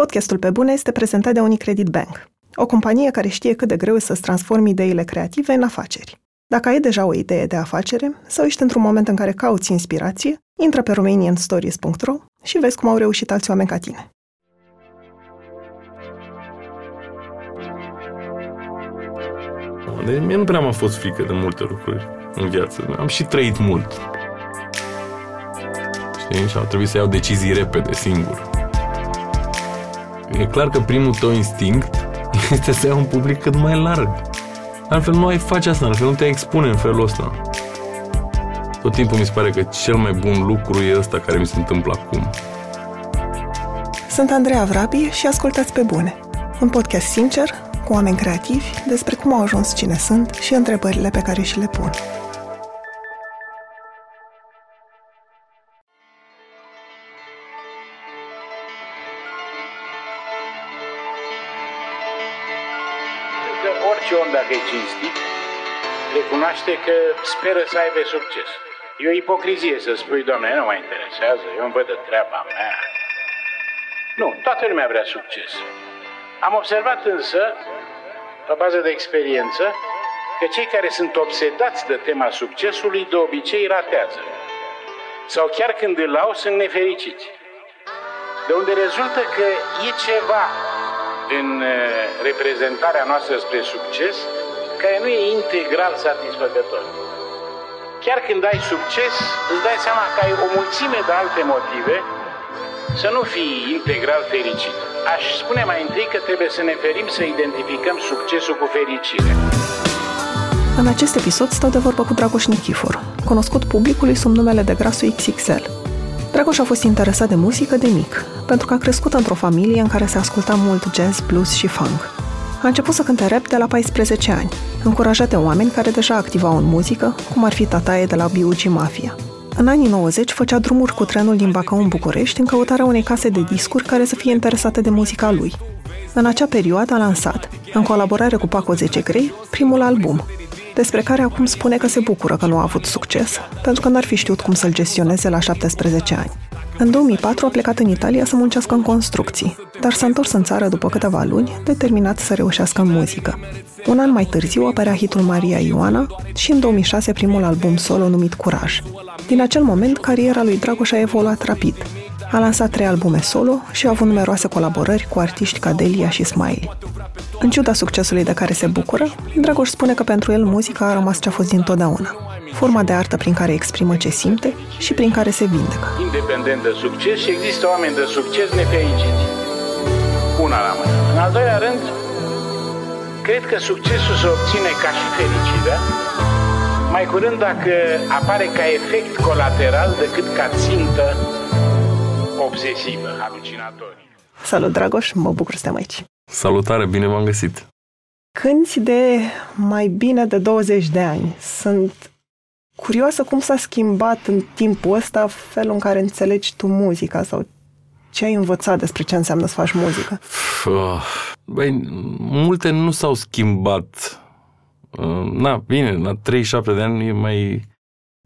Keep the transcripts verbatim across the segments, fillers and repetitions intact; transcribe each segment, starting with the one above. Podcastul Pe Bune este prezentat de UniCredit Bank, o companie care știe cât de greu e să-ți transformi ideile creative în afaceri. Dacă ai deja o idee de afacere sau ești într-un moment în care cauți inspirație, intră pe Romanian Stories punct ro și vezi cum au reușit alți oameni ca tine. Deci mie nu prea m-a fost frică de multe lucruri în viață. Am și trăit mult. Știi? Și au trebuit să iau decizii repede, singur. E clar că primul tău instinct este să ai un public cât mai larg. Altfel nu ai face asta, altfel nu te expune în felul ăsta. Tot timpul mi se pare că cel mai bun lucru e ăsta care mi se întâmplă acum. Sunt Andreea Vrabie și ascultați Pe Bune, un podcast sincer, cu oameni creativi, despre cum au ajuns cine sunt și întrebările pe care și le pun. Orice om, dacă e cinstit, recunoaște că speră să aibă succes. E o ipocrizie să spui, doamne, nu mă interesează, eu îmi văd de treaba mea. Nu, toată lumea vrea succes. Am observat însă, pe bază de experiență, că cei care sunt obsedați de tema succesului de obicei ratează. Sau chiar când îl au, sunt nefericiți. De unde rezultă că e ceva în reprezentarea noastră spre succes, care nu e integral satisfăcător. Chiar când ai succes, îți dai seama că ai o mulțime de alte motive să nu fii integral fericit. Aș spune mai întâi că trebuie să ne ferim să identificăm succesul cu fericire. În acest episod stau de vorbă cu Dragoș Nichifor, cunoscut publicului sub numele de Grasu X X L. Dragoș a fost interesat de muzică de mic, pentru că a crescut într-o familie în care se asculta mult jazz, blues și funk. A început să cânte rap de la paisprezece ani, încurajat de oameni care deja activau în muzică, cum ar fi tataie de la B U G. Mafia. În anii nouăzeci făcea drumuri cu trenul din Bacău în București în căutarea unei case de discuri care să fie interesate de muzica lui. În acea perioadă a lansat, în colaborare cu Paco zece Grei, primul album, despre care acum spune că se bucură că nu a avut succes, pentru că n-ar fi știut cum să-l gestioneze la șaptesprezece ani. În două mii patru a plecat în Italia să muncească în construcții, dar s-a întors în țară după câteva luni, determinat să reușească în muzică. Un an mai târziu apărea hitul Maria Ioana și în două mii șase primul album solo numit Curaj. Din acel moment, cariera lui Dragoș a evoluat rapid. A lansat trei albume solo și a avut numeroase colaborări cu artiști ca Delia și Smiley. În ciuda succesului de care se bucură, Dragoș spune că pentru el muzica a rămas ce a fost dintotdeauna, forma de artă prin care exprimă ce simte și prin care se vindecă. Independent de succes, există oameni de succes nefericiți. Una la mână. În al doilea rând, cred că succesul se obține ca și fericirea, mai curând dacă apare ca efect colateral decât ca țintă obsesivă, alucinatorie. Salut, Dragoș, mă bucur să te-am aici. Salutare, bine v-am găsit. Cânti de mai bine de douăzeci de ani. Sunt curioasă cum s-a schimbat în timpul ăsta felul în care înțelegi tu muzica sau ce ai învățat despre ce înseamnă să faci muzică. Băi, multe nu s-au schimbat. Na, bine, la treizeci și șapte de ani mai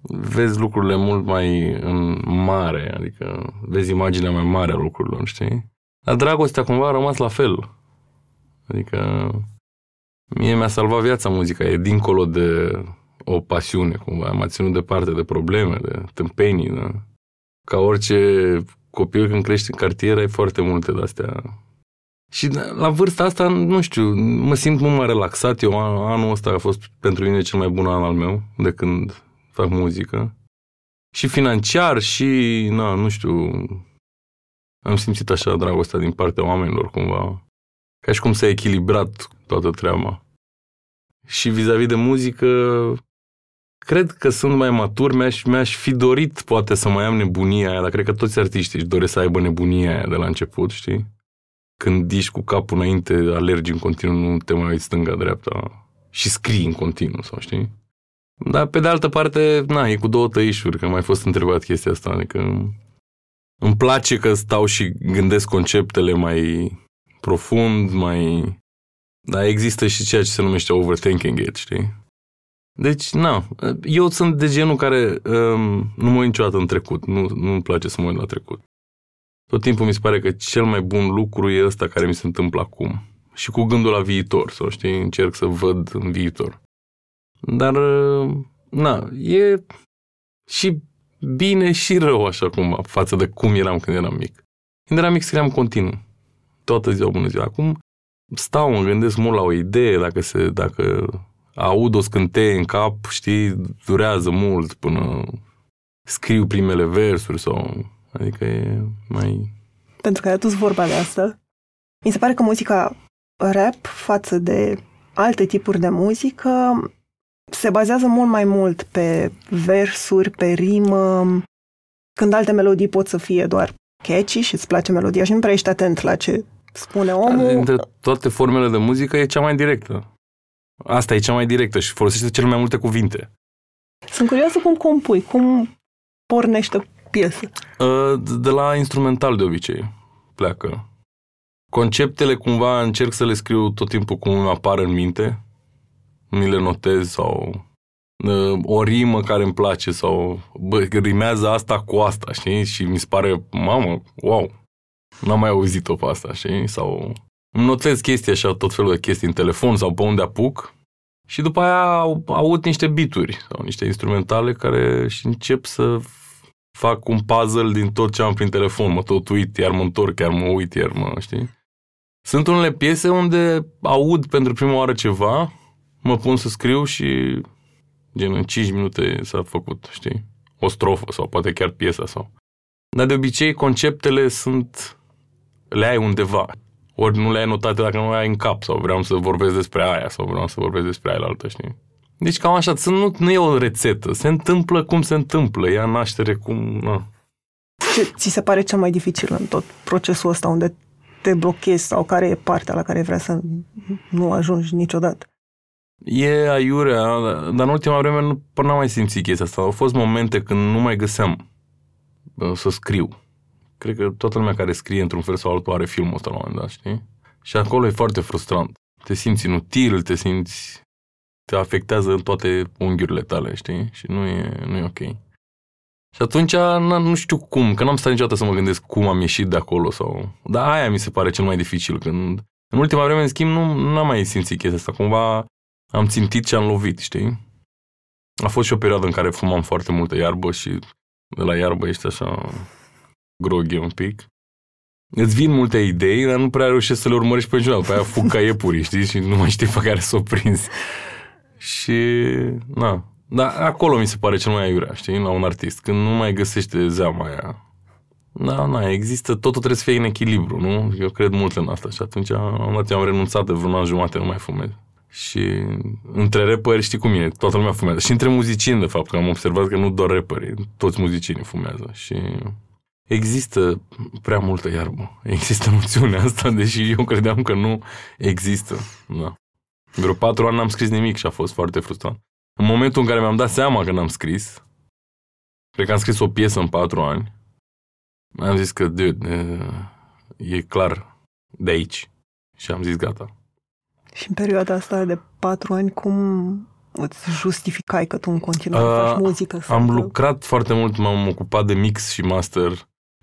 vezi lucrurile mult mai în mare, adică vezi imaginea mai mare a lucrurilor, știi? Dar dragostea cumva a rămas la fel. Adică mie mi-a salvat viața muzica, e dincolo de o pasiune, cumva. M-a ținut departe de probleme, de tâmpenii, da? Ca orice copil când crești în cartier, ai foarte multe de-astea. Și la vârsta asta, nu știu, mă simt mult mai relaxat. Eu, anul ăsta a fost pentru mine cel mai bun an al meu, de când fac muzică. Și financiar, și, na, nu știu, am simțit așa dragostea din partea oamenilor, cumva. Ca și cum s-a echilibrat toată treaba. Și vis-a-vis de muzică, cred că sunt mai matur, mi-aș, mi-aș fi dorit poate să mai am nebunia aia, dar cred că toți artiștii își doresc să aibă nebunia aia de la început, știi? Când ești cu capul înainte, alergi în continuu, nu te mai uiți stânga-dreapta și scrii în continuu, sau știi? Dar pe de altă parte, na, e cu două tăișuri, că am mai fost întrebat chestia asta, adică îmi place că stau și gândesc conceptele mai profund, mai... Dar există și ceea ce se numește overthinking it, știi? Deci, na, eu sunt de genul care um, nu mă uit niciodată în trecut, nu, nu-mi place să mă uit la trecut. Tot timpul mi se pare că cel mai bun lucru e ăsta care mi se întâmplă acum. Și cu gândul la viitor, sau știi, încerc să văd în viitor. Dar, na, e și bine și rău așa cum, față de cum eram când eram mic. Când eram mic scriam continuu. Toată ziua, bună ziua. Acum stau, mă gândesc mult la o idee, dacă, se, dacă aud o scânteie în cap, știi, durează mult până scriu primele versuri sau... Adică e mai... Pentru că ai adus vorba de asta. Mi se pare că muzica rap față de alte tipuri de muzică se bazează mult mai mult pe versuri, pe rimă, când alte melodii pot să fie doar catchy și îți place melodia și nu prea ești atent la ce spune omul. Dintre toate formele de muzică e cea mai directă. Asta e cea mai directă și folosește cel mai multe cuvinte. Sunt curioasă cum compui, cum pornește piesă. De la instrumental de obicei pleacă. Conceptele cumva încerc să le scriu tot timpul cum îmi apar în minte. Mi le notez sau o rimă care îmi place sau bă, rimează asta cu asta, știi? Și mi se pare, mamă, wow, n-am mai auzit-o pe asta, știi? Sau îmi notez chestii așa, tot felul de chestii în telefon sau pe unde apuc și după aia aud niște beaturi sau niște instrumentale care și încep să fac un puzzle din tot ce am prin telefon, mă tot uit, iar mă întorc, iar mă uit, iar mă, știi? Sunt unele piese unde aud pentru prima oară ceva, mă pun să scriu și gen în cinci minute s-a făcut, știi? O strofă sau poate chiar piesa sau... Dar de obicei conceptele sunt... le ai undeva. Ori nu le-ai notate dacă nu le ai în cap sau vreau să vorbesc despre aia sau vreau să vorbesc despre aia la altă, știi? Deci cam așa, nu, nu e o rețetă. Se întâmplă cum se întâmplă. Ia naștere cum... Na. Ce ți se pare cel mai dificil în tot procesul ăsta unde te blochezi sau care e partea la care vrei să nu ajungi niciodată? E aiurea, dar în ultima vreme nu, până n-am mai simțit chestia asta. Au fost momente când nu mai găseam să scriu. Cred că toată lumea care scrie într-un fel sau altul are filmul ăsta la un moment dat, știi? Și acolo e foarte frustrant. Te simți inutil, te simți... te afectează toate unghiurile tale, știi? Și nu e, nu e ok. Și atunci nu știu cum, că n-am stat niciodată să mă gândesc cum am ieșit de acolo sau... Dar aia mi se pare cel mai dificil, când în ultima vreme, în schimb, nu n-am mai simțit chestia asta. Cumva am țintit și am lovit, știi? A fost și o perioadă în care fumam foarte multă iarbă și de la iarbă ești așa groghi un pic. Îți vin multe idei, dar nu prea reușești să le urmărești pe niciodată. Pe aia fug ca iepuri, știi? Și nu mai știi pe care s-o prinzi. Și, na, dar acolo mi se pare cel mai aiurea, știi, la un artist, când nu mai găsește zeama aia. Da, na, există, totul trebuie să fie în echilibru, nu? Eu cred mult în asta și atunci am, am renunțat de vreun an jumate, nu mai fumez. Și între rapperi, știi cum e, toată lumea fumează. Și între muzicieni, de fapt, că am observat că nu doar rapperii, toți muzicienii fumează. Și există prea multă iarbă, există noțiunea asta, deși eu credeam că nu există, da. Vreo patru ani n-am scris nimic și a fost foarte frustrant. În momentul în care mi-am dat seama că n-am scris, cred că am scris o piesă în patru ani, am zis că, dude, e clar de aici. Și am zis gata. Și în perioada asta de patru ani, cum îți justificai că tu în continuare a, faci muzică? Am că... lucrat foarte mult, m-am ocupat de mix și master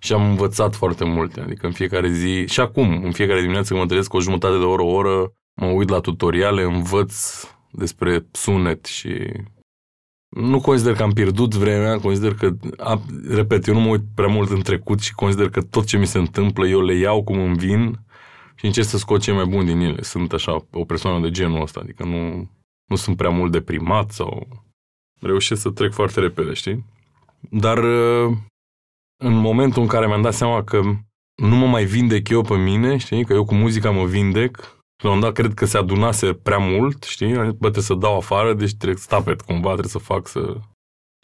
și am învățat foarte multe. Adică în fiecare zi, și acum, în fiecare dimineață când mă trezesc o jumătate de oră, o oră, mă uit la tutoriale, învăț despre sunet și nu consider că am pierdut vremea, consider că, a, repet, eu nu mă uit prea mult în trecut și consider că tot ce mi se întâmplă, eu le iau cum îmi vin și încerc să scot ce mai bun din ele. Sunt așa o persoană de genul ăsta, adică nu, nu sunt prea mult deprimat sau reușesc să trec foarte repede, știi? Dar în momentul în care mi-am dat seama că nu mă mai vindec eu pe mine, știi, că eu cu muzica mă vindec, la un moment dat, cred că se adunase prea mult, știi? Bă, trebuie să dau afară, deci trebuie să tapet cumva, trebuie să fac să...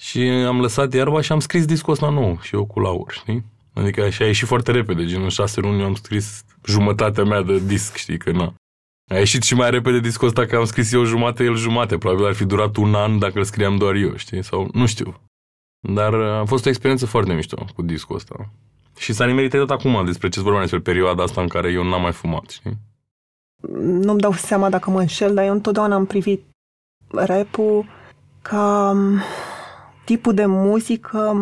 Și am lăsat iarba și am scris discul ăsta nou și eu cu Laur, știi? Adică și a ieșit foarte repede, gen în șase luni eu am scris jumătatea mea de disc, știi? Că na. A ieșit și mai repede discul ăsta că am scris eu jumate, el jumate. Probabil ar fi durat un an dacă îl scriam doar eu, știi? Sau nu știu. Dar a fost o experiență foarte mișto cu discul ăsta. Și s-a nimeritat tot acum despre ce-ți vorbeam, despre perioada asta în care eu n-am mai fumat, știi? Nu-mi dau seama dacă mă înșel, dar eu întotdeauna am privit rap-ul ca tipul de muzică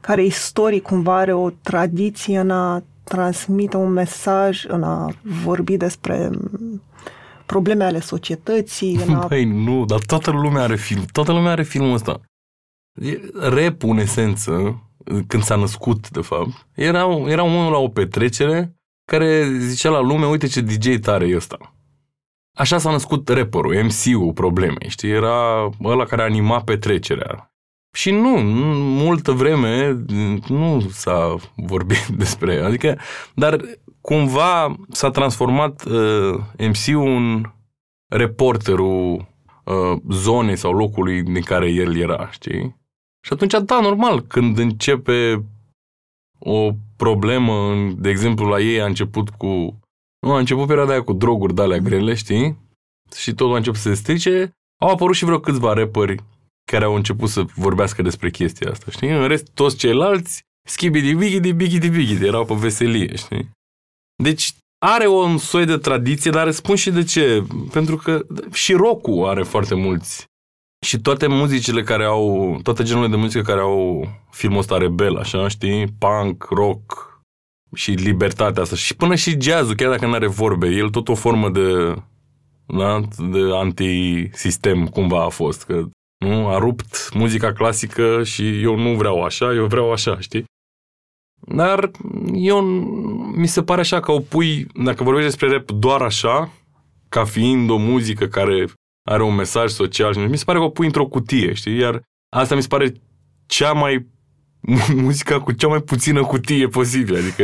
care istoric cumva are o tradiție în a transmită un mesaj, în a vorbi despre probleme ale societății. A... Păi nu, dar toată lumea are film. Toată lumea are filmul ăsta. Rap-ul, în esență, când s-a născut, de fapt, era, era unul la o petrecere care zicea la lume, uite ce D J tare e ăsta. Așa s-a născut rapperul, M C-ul problemei, știi? Era ăla care anima petrecerea. Și nu, multă vreme nu s-a vorbit despre el. Adică, dar cumva s-a transformat uh, M C-ul în reporterul uh, zonei sau locului din care el era, știi? Și atunci, da, normal, când începe o problemă, de exemplu, la ei a început cu... Nu, a început perioada aia cu droguri de alea grele, știi? Și totul a început să se strice. Au apărut și vreo câțiva rapperi care au început să vorbească despre chestia asta, știi? În rest, toți ceilalți, schibidi-bigidi-bigidi-bigidi, erau pe veselie, știi? Deci, are un soi de tradiție, dar spun și de ce. Pentru că și rock-ul are foarte mulți. Și toate muzicile care au, toate genurile de muzică care au filmul ăsta rebel, așa, știi? Punk, rock... și libertatea asta. Și până și jazz-ul, chiar dacă n-are vorbe, el tot o formă de, da, de antisistem cumva a fost. Că, nu? A rupt muzica clasică și eu nu vreau așa, eu vreau așa, știi? Dar eu, mi se pare așa că o pui, dacă vorbești despre rap doar așa, ca fiind o muzică care are un mesaj social, mi se pare că o pui într-o cutie, știi? Iar asta mi se pare cea mai muzica cu cea mai puțină cutie posibil, adică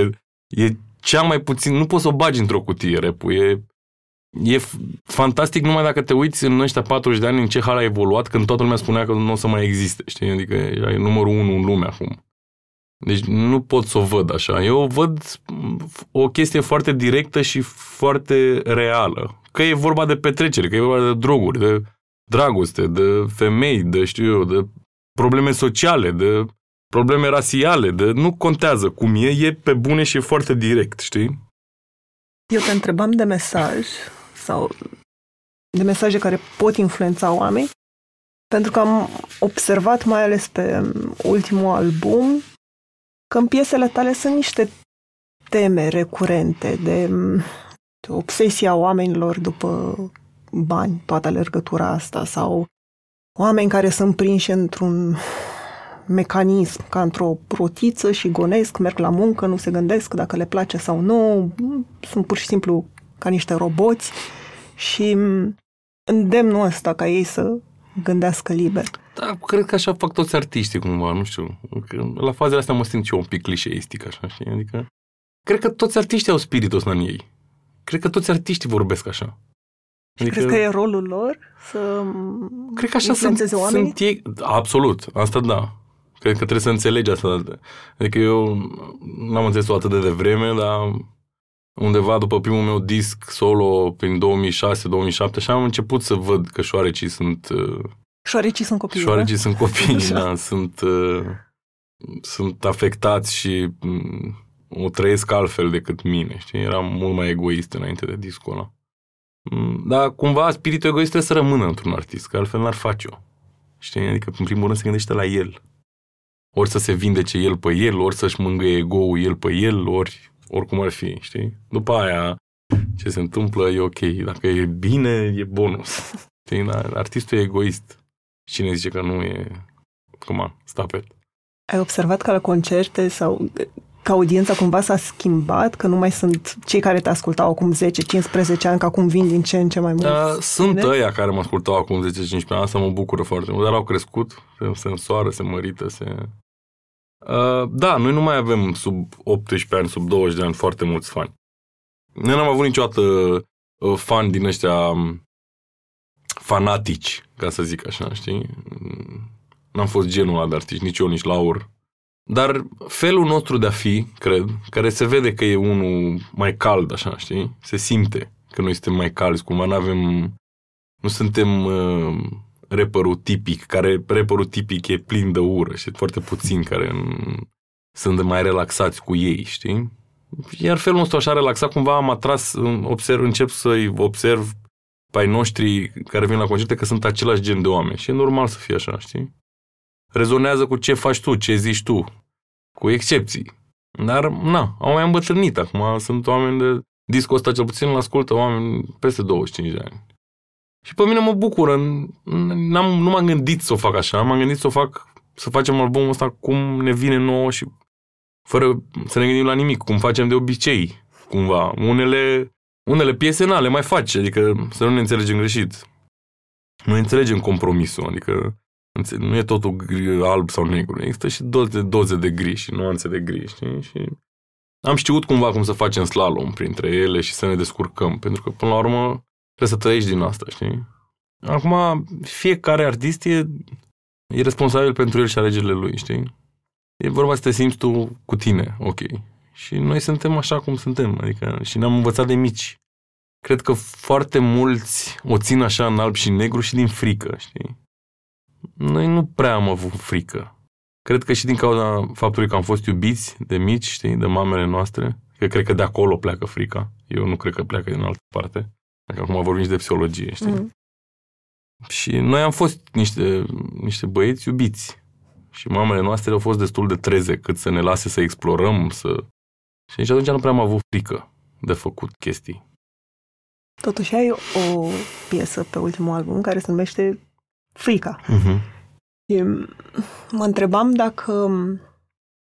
e cea mai puțin, nu poți să o bagi într-o cutie rap-ul, e, e fantastic numai dacă te uiți în ăștia patruzeci de ani în ce hal a evoluat, când toată lumea spunea că nu o să mai existe, știi, adică e numărul unu în lume acum. Deci nu pot să o văd așa, eu văd o chestie foarte directă și foarte reală, că e vorba de petreceri, că e vorba de droguri, de dragoste, de femei, de știu eu, de probleme sociale, de probleme rasiale, de, nu contează cum e, e pe bune și e foarte direct, știi? Eu te întrebam de mesaj sau de mesaje care pot influența oameni, pentru că am observat, mai ales pe ultimul album, că în piesele tale sunt niște teme recurente de obsesia oamenilor după bani, toată alergătura asta, sau oameni care sunt prinși într-un mecanism, ca într-o rotiță și gonesc, merg la muncă, nu se gândesc dacă le place sau nu, sunt pur și simplu ca niște roboți și îndemnul ăsta ca ei să gândească liber. Da, cred că așa fac toți artiștii cumva, nu știu, la fazele astea mă simt și eu un pic clișeistic, așa, știi, adică cred că toți artiștii au spiritul ăsta în ei, cred că toți artiștii vorbesc așa. Adică, crezi că e rolul lor să cred că așa influențeze sunt, oamenii? Sunt ei, absolut, asta da. Cred că trebuie să înțelegi asta. Adică eu n-am înțeles-o atât de devreme, dar undeva după primul meu disc solo, prin două mii șase două mii șapte, așa am început să văd că șoarecii sunt... Șoarecii sunt copii, Șoarecii da? sunt copii, da, sunt, uh, sunt afectați și um, o trăiesc altfel decât mine, știi? Eram mult mai egoist înainte de discul ăla. Dar cumva spiritul egoist trebuie să rămână într-un artist, că altfel n-ar face-o. Știi? Adică, în primul rând, se gândește la el. Ori să se vindece el pe el, ori să-și mângâie ego-ul el pe el, ori oricum ar fi, știi? După aia, ce se întâmplă, e ok. Dacă e bine, e bonus. Știi? Dar artistul e egoist. Cine zice că nu e... Cum stapet. Ai observat că la concerte sau... că audiența cumva s-a schimbat, că nu mai sunt cei care te ascultau acum zece cincisprezece ani, că acum vin din ce în ce mai mult. Da, sunt ăia care mă ascultau acum zece cincisprezece ani, asta mă bucură foarte mult, dar au crescut, se însoară, se mărită, se... Uh, da, noi nu mai avem sub optsprezece ani, sub douăzeci de ani foarte mulți fani. Noi n-am avut niciodată fani din ăștia fanatici, ca să zic așa, știi? N-am fost genul ăla de artiști, nici eu, nici Laur. Dar felul nostru de a fi, cred, care se vede că e unul mai cald, așa, știi? Se simte că noi suntem mai calzi, cumva n-avem... Nu suntem uh, rapperul tipic, care rapperul tipic e plin de ură și foarte puțini care m- sunt mai relaxați cu ei, știi? Iar felul nostru așa relaxat, cumva am atras, observ, încep să-i observ pe ai noștri care vin la concerte că sunt același gen de oameni și e normal să fie așa, știi? Rezonează cu ce faci tu, ce zici tu, cu excepții. Dar, na, au mai îmbătrânit acum. Sunt oameni de... Discul ăsta, cel puțin, îl ascultă oameni peste douăzeci și cinci de ani. Și pe mine mă bucură. N-am, nu m-am gândit să o fac așa. M-am gândit să o fac, să facem albumul ăsta cum ne vine nouă și fără să ne gândim la nimic, cum facem de obicei, cumva. Unele, unele piese, na, le mai faci, adică să nu ne înțelegem greșit. Nu înțelegem compromisul, adică nu e totul alb sau negru. Există și doze, doze de gri și nuanțe de gri, știi? Și am știut cumva cum să facem slalom printre ele și să ne descurcăm, pentru că, până la urmă, trebuie să trăiești din asta, știi? Acum, fiecare artist e, e responsabil pentru el și alegerile lui, știi? E vorba să te simți tu cu tine, ok. Și noi suntem așa cum suntem, adică, și ne-am învățat de mici. Cred că foarte mulți o țin așa în alb și negru și din frică, știi? Noi nu prea am avut frică. Cred că și din cauza faptului că am fost iubiți de mici, știi, de mamele noastre, că cred că de acolo pleacă frica. Eu nu cred că pleacă din altă parte. Dacă acum vorbim și de psihologie, știi? Mm. Și noi am fost niște, niște băieți iubiți. Și mamele noastre au fost destul de treze cât să ne lase să explorăm, să... Și nici atunci nu prea am avut frică de făcut chestii. Totuși ai o piesă pe ultimul album care se numește Frica. Mm-hmm. E, mă întrebam dacă...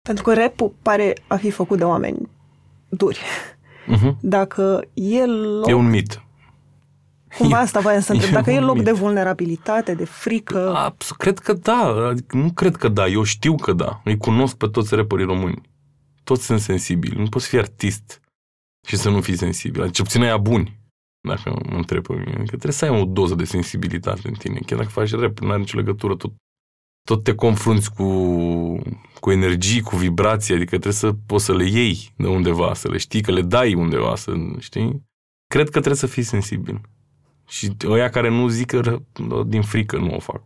Pentru că rap-ul pare a fi făcut de oameni duri. Mm-hmm. Dacă e loc... E un mit. Cumva asta voiam să întreb. Dacă e loc mit. De vulnerabilitate, de frică... Abs, cred că da. Adică, nu cred că da. Eu știu că da. Îi cunosc pe toți rapperii români. Toți sunt sensibili. Nu poți fi artist și să nu fii sensibil. Adică, puțin aia buni. Dacă mă întreb pe mine. Adică trebuie să ai o doză de sensibilitate în tine. Chiar dacă faci rap, nu are nicio legătură. Tot, tot te confrunți cu, cu energii, cu vibrații. Adică trebuie să poți să le iei de undeva, să le știi, că le dai undeva, să știi. Cred că trebuie să fii sensibil. Și ăia care nu zic din frică nu o fac.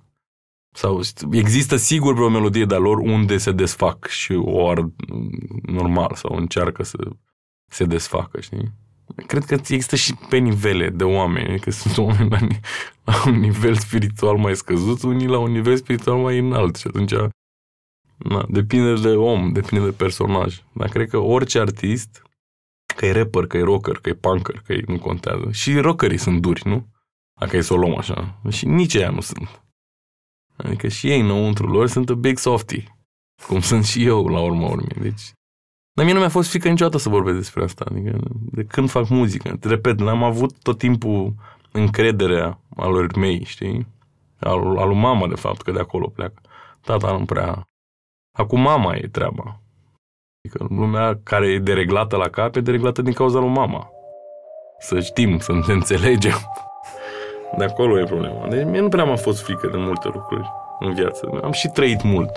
Sau există sigur vreo melodie de-a lor unde se desfac și o ard normal sau încearcă să se desfacă, știi? Cred că există și pe nivele de oameni, adică sunt oameni la, la un nivel spiritual mai scăzut, unii la un nivel spiritual mai înalt și atunci na, depinde de om, depinde de personaj. Dar cred că orice artist, că e rapper, că e rocker, că e punker, că nu contează. Și rockerii sunt duri, nu? Dacă e să o luăm așa. Și nici ea nu sunt. Adică și ei înăuntru lor sunt a big softie, cum sunt și eu la urma urmei. Deci, dar mie nu mi-a fost frică niciodată să vorbesc despre asta. Adică, de când fac muzică, te repet, n-am avut tot timpul încrederea alor mei, știi? Al, al lui mama, de fapt, că de acolo pleacă. Tata nu prea... Acum mama e treaba. Adică lumea care e dereglată la cap e dereglată din cauza lui mama. Să știm, să ne înțelegem. De acolo e problema. Deci mie nu prea m-a fost frică de multe lucruri în viață. Am și trăit mult.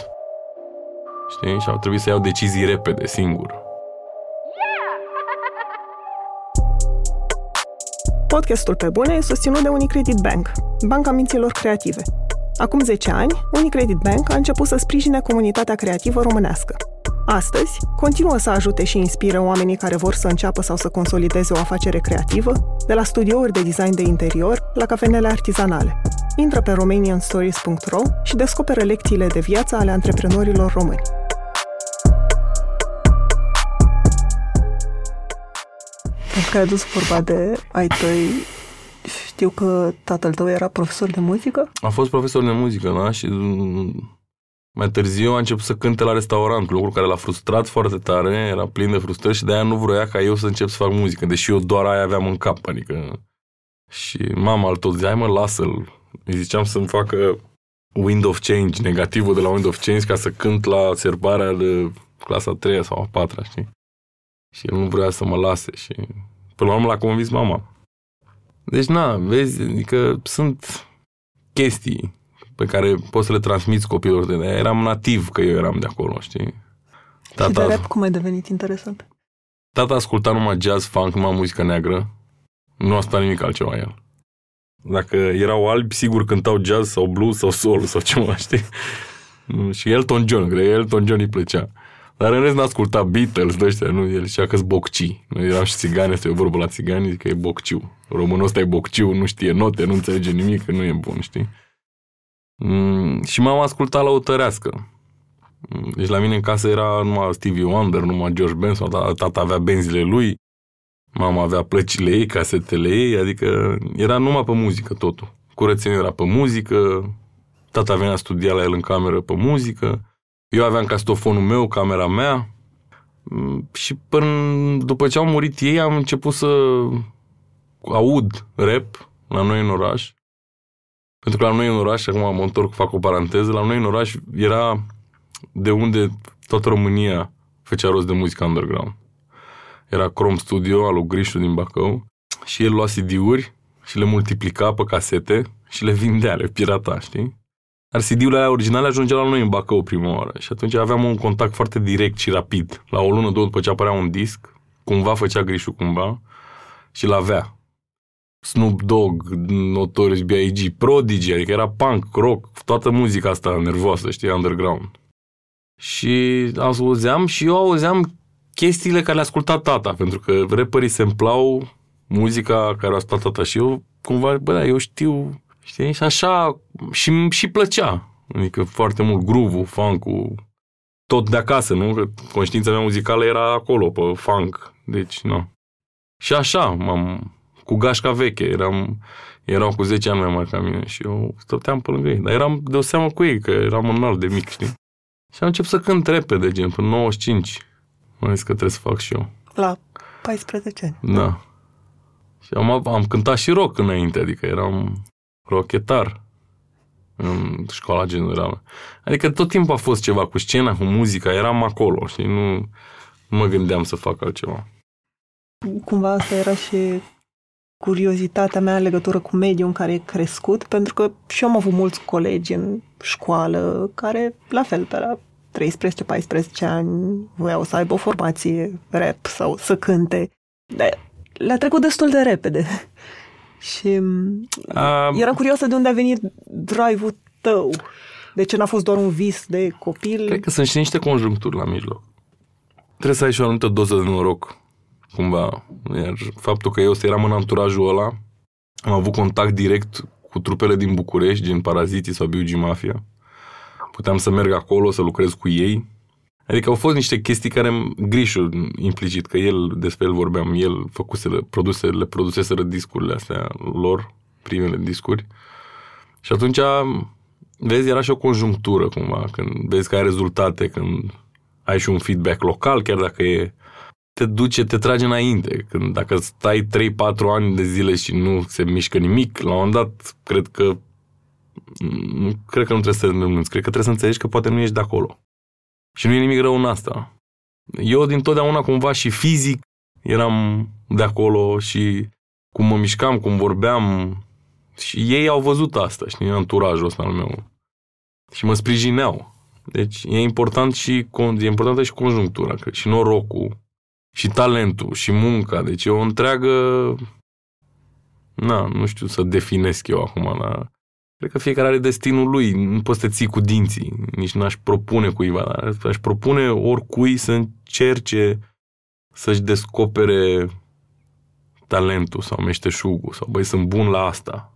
Știi? Și au trebuit să iau decizii repede, singur. Podcastul Pe Bune e susținut de UniCredit Bank, banca minților creative. Acum zece ani, UniCredit Bank a început să sprijine comunitatea creativă românească. Astăzi, continuă să ajute și inspire oamenii care vor să înceapă sau să consolideze o afacere creativă, de la studiouri de design de interior la cafenele artizanale. Intră pe Romanian Stories punct ro și descoperă lecțiile de viață ale antreprenorilor români. Pentru că ai adus vorba de ai tăi, știu că tatăl tău era profesor de muzică? A fost profesor de muzică, da? Și... Mai târziu a început să cânte la restaurant, lucru care l-a frustrat foarte tare, era plin de frustrări și de-aia nu vroia ca eu să încep să fac muzică, deși eu doar aia aveam în cap, adică... Și mama-l tot zicea, hai mă, lasă-l. Îi ziceam să-mi facă Wind of Change, negativul de la Wind of Change, ca să cânt la serbarea de clasa a treia sau a patra, știi? Și el nu vrea să mă lase și... Până la urmă l-a convins mama. Deci, na, vezi, adică sunt chestii pe care poți să le transmiți copiilor de aia. Eram nativ că eu eram de acolo, știi? Tata... Și de rap cum ai devenit interesant? Tata asculta numai jazz, funk, numai muzică neagră. Nu a stat nimic altceva el. Dacă erau albi, sigur cântau jazz sau blues sau soul sau ceva, știi? Și Elton John, cred că Elton John îi plăcea. Dar în rest n-a ascultat Beatles, de ăștia, nu? El știa că-s bocci. Noi eram și țigani, asta e o vorbă la țigani, că e bocciu. Românul ăsta e bocciu, nu știe note, nu înțelege nimic, nu e bun, știi? Mm, și m-am ascultat la o tărească. Deci la mine în casă era numai Stevie Wonder, numai George Benson, tata avea benzile lui, mama avea plăcile ei, casetele ei, adică era numai pe muzică totul. Curățenia era pe muzică, tata venea studia la el în cameră pe muzică, eu aveam castofonul meu, camera mea și până după ce au murit ei am început să aud rap la noi în oraș. Pentru că la noi în oraș, acum mă întorc, fac o paranteză, la noi în oraș era de unde toată România făcea rost de muzică underground. Era Chrome Studio, al lui Grișu din Bacău, și el lua C D-uri și le multiplica pe casete și le vindea, le pirata, știi? Dar C D-urile alea originale ajungeau la noi în Bacău prima oară și atunci aveam un contact foarte direct și rapid. La o lună, două, după ce apărea un disc, cumva făcea Grișu cumva și l-avea. Snoop Dogg, Notorious B I G, Prodigy, adică era punk, rock, toată muzica asta nervoasă, știi, underground. Și auzeam și eu auzeam chestiile care le asculta tata, pentru că rapperii semplau muzica care o asculta tata și eu cumva, bă, da, eu știu, știi, și așa, și și plăcea, adică foarte mult groove-ul, funk-ul, tot de acasă, nu? Că conștiința mea muzicală era acolo, pe funk, deci, nu. Și așa m-am... cu gașca veche, eram, erau cu zece ani mai mari ca mine și eu stăteam pe lângă ei, dar eram de o seamă cu ei, că eram înalt de mic, știi? Și am început să cânt repede, gen, până nouăzeci și cinci. M-am zis că trebuie să fac și eu. La paisprezece ani. Da. Și am, am cântat și rock înainte, adică eram rocketar în școala generală. Adică tot timpul a fost ceva cu scena, cu muzica, eram acolo, știi? Nu, nu mă gândeam să fac altceva. Cumva asta era și... curiozitatea mea în legătură cu mediul în care e crescut, pentru că și eu am avut mulți colegi în școală care, la fel, pe la treisprezece paisprezece ani voiau să aibă o formație rap sau să cânte. Dar le-a trecut destul de repede. Și A... eram curioasă de unde a venit drive-ul tău. De ce n-a fost doar un vis de copil? Cred că sunt și niște conjuncturi la mijloc. Trebuie să ai și o anumită doză de noroc. Cumva, iar faptul că eu eram în anturajul ăla, am avut contact direct cu trupele din București, din Paraziți sau B U G. Mafia. Puteam să merg acolo, să lucrez cu ei. Adică au fost niște chestii care, Grișu implicit, că el, despre el vorbeam, el făcuse, produse, le produseseră discurile astea lor, primele discuri. Și atunci, vezi, era și o conjunctură cumva, când vezi că ai rezultate, când ai și un feedback local, chiar dacă e... te duce, te trage înainte. Când dacă stai trei patru ani de zile și nu se mișcă nimic, la un moment dat, cred că nu, cred că nu trebuie să te renunți, cred că trebuie să înțelegi că poate nu ești de acolo. Și nu e nimic rău în asta. Eu dintotdeauna cumva și fizic eram de acolo și cum mă mișcam, cum vorbeam și ei au văzut asta, știi, în anturajul ăsta al meu. Și mă sprijineau. Deci e important și e importantă și conjunctura, cred, și norocul. Și talentul, și munca, deci e o întreagă... Na, nu știu să definesc eu acum, dar cred că fiecare are destinul lui, nu poți să te ții cu dinții, nici n-aș propune cuiva, dar aș propune oricui să încerce să-și descopere talentul sau meșteșugul, sau băi, sunt bun la asta,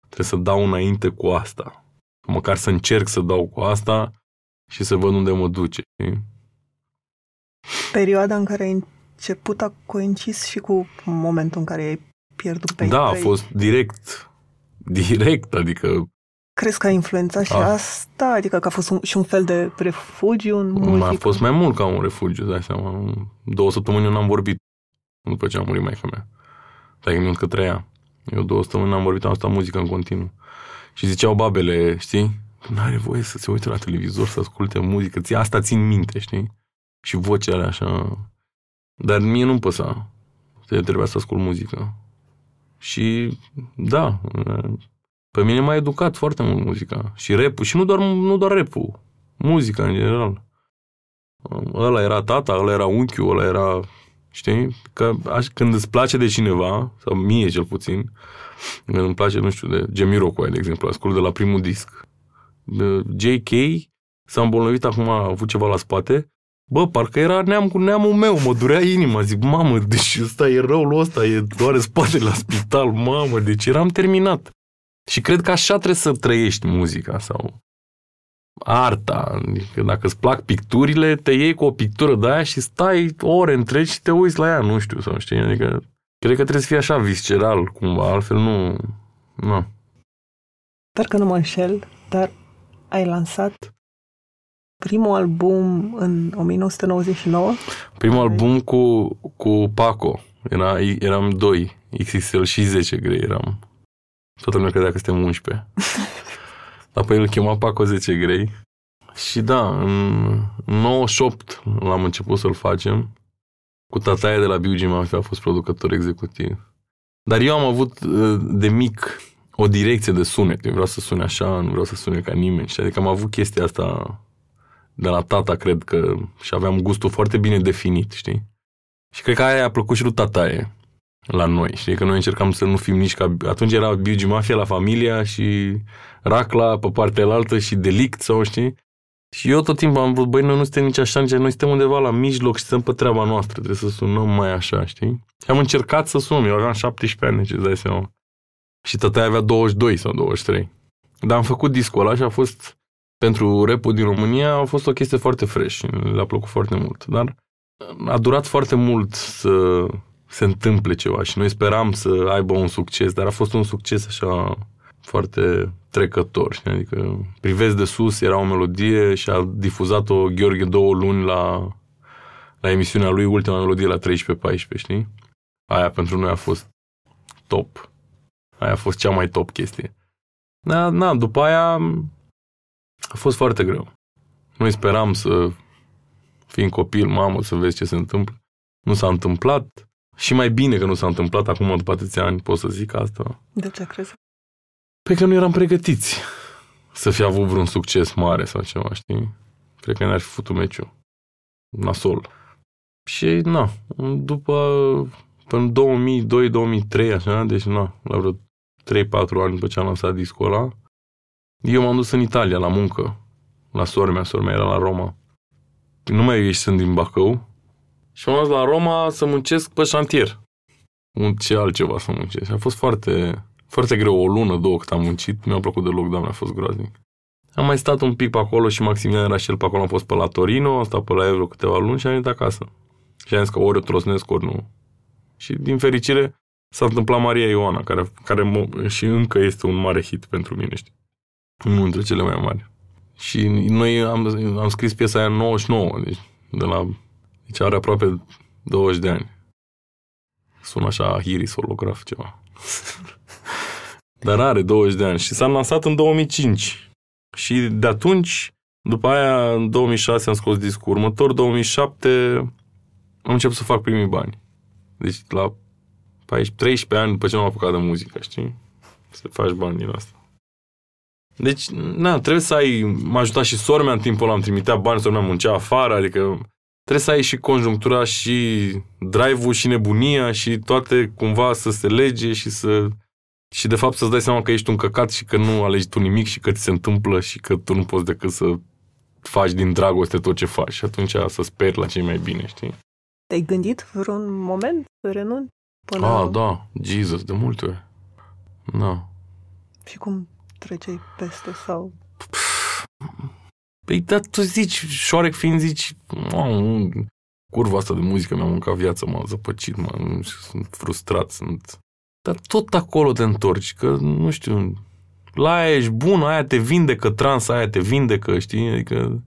trebuie să dau înainte cu asta, măcar să încerc să dau cu asta și să văd unde mă duce, știi? Perioada în care ai început a coincis și cu momentul în care ai pierdut pe Da, trei. A fost direct. Direct, adică... Crezi că a influențat și a... asta? Adică că a fost un, și un fel de refugiu în muzică? A fost mai mult ca un refugiu, dai seama. Două săptămâni n-am vorbit după ce a murit maica mea. Dacă mi-am că trăia. Eu două săptămâni n-am vorbit, am stat muzică în continuu. Și ziceau babele, știi? N-are voie să se uite la televizor, să asculte muzică. Ți asta țin minte, știi? Și vocea alea așa... Dar mie nu-mi păsa. Trebuia să ascult muzică. Și, da, pe mine m-a educat foarte mult muzica. Și rap-ul. Și nu doar, nu doar rap-ul. Muzica, în general. Ăla era tata, ăla era unchiul, ăla era... Știi? Că când îți place de cineva, sau mie cel puțin, când îmi place, nu știu, de Jamiroquai, de exemplu, ascult de la primul disc. Jay Kay s-a îmbolnăvit acum, a avut ceva la spate. Bă, parcă era neam cu neamul meu, mă durea inima, zic, mamă, deci ăsta e răul ăsta, e doare spatele la spital, mamă, deci eram terminat. Și cred că așa trebuie să trăiești muzica sau arta. Adică dacă îți plac picturile, te iei cu o pictură de aia și stai ore întregi și te uiți la ea, nu știu, sau știi, adică cred că trebuie să fie așa visceral cumva, altfel nu... nu. Dar că nu mă înșel, dar ai lansat primul album în nouăsprezece nouăzeci și nouă? Primul album cu, cu Paco. Era, eram doi, X X L și zece Grei eram. Toată lumea credea că suntem unsprezece. Apoi îl chema Paco zece Grei. Și da, în nouăzeci și opt l-am început să-l facem. Cu tataia de la B U G. Mafia a fost producător executiv. Dar eu am avut de mic o direcție de sunet. Eu vreau să sune așa, nu vreau să sune ca nimeni. Și adică am avut chestia asta de la tata, cred că, și aveam gustul foarte bine definit, știi? Și cred că aia a plăcut și lui tataie la noi, știi? Că noi încercam să nu fim nici ca... Atunci era B U G. Mafia la Familia și Racla pe partea elaltă și Delict sau, știi? Și eu tot timpul am vrut, băi, noi nu suntem nici așa, nici... noi suntem undeva la mijloc și suntem pe treaba noastră, trebuie să sunăm mai așa, știi? Și am încercat să sun, eu aveam șaptesprezece ani, deci îți dai seama. Și tataie avea douăzeci și doi sau douăzeci și trei. Dar am făcut discul ăla și a fost... Pentru rap-ul din România a fost o chestie foarte fresh, le-a plăcut foarte mult, dar a durat foarte mult să se întâmple ceva și noi speram să aibă un succes, dar a fost un succes așa foarte trecător, știi? Adică Privesc de sus era o melodie și a difuzat-o Gheorghe două luni la, la emisiunea lui, ultima melodie la treisprezece paisprezece, știi? Aia pentru noi a fost top, aia a fost cea mai top chestie. Da, na, după aia... A fost foarte greu. Noi speram să fim copil, mamă, să vezi ce se întâmplă. Nu s-a întâmplat. Și mai bine că nu s-a întâmplat acum, după atâția ani, pot să zic asta. De ce crezi? Păi că nu eram pregătiți să fi avut vreun succes mare sau ceva, știi? Cred că ne-ar fi făcut un meciu. Nasol. Și, na, după, până două mii doi două mii trei, așa, deci, na, la vreo trei patru ani după ce am lansat discul ăla, eu m-am dus în Italia, la muncă, la sora mea, sora mea era la Roma. Nu mai ieși, sunt din Bacău. Și m-am dus la Roma să muncesc pe șantier. Ce altceva să muncesc. A fost foarte, foarte greu, o lună, două cât am muncit. Mi-a plăcut deloc, doamne, a fost groaznic. Am mai stat un pic pe acolo și Maximilian era și el pe acolo, am fost pe la Torino, am stat pe la Evro câteva luni și am venit acasă. Și am zis că ori o trosnesc, ori nu. Și din fericire s-a întâmplat Maria Ioana, care, care și încă este un mare hit pentru mine, știi? Unul dintre cele mai mari. Și noi am, am scris piesa aia în nouăzeci și nouă, deci, de la, deci are aproape douăzeci de ani. Sună așa Iris Holograf ceva. Dar are douăzeci de ani și s-a lansat în două mii cinci. Și de atunci, după aia, în două mii șase am scos discul următor, două mii șapte am început să fac primii bani. Deci la treisprezece ani după ce m-am apucat de muzică, știi? Să faci bani din asta. Deci, na, trebuie să ai... M-a ajutat și sora mea în timpul ăla, am trimitea bani, sora mea muncea afară, adică trebuie să ai și conjunctura și drive-ul și nebunia și toate cumva să se lege și să... Și de fapt să-ți dai seama că ești un căcat și că nu alegi tu nimic și că ți se întâmplă și că tu nu poți decât să faci din dragoste tot ce faci. Și atunci să speri la ce mai bine, știi? Te-ai gândit vreun moment să renunți? Până... Ah, da, Jesus, de multe ori. Da. Și cum... treceai peste sau... Păi, dar tu zici, șoarec fiind, zici, curva asta de muzică mi-a mâncat viața, m-a zăpăcit, m-a, sunt frustrat, sunt... Dar tot acolo te întorci, că, nu știu, la aia ești bun, aia te vindecă, trans, aia te vindecă, știi? Adică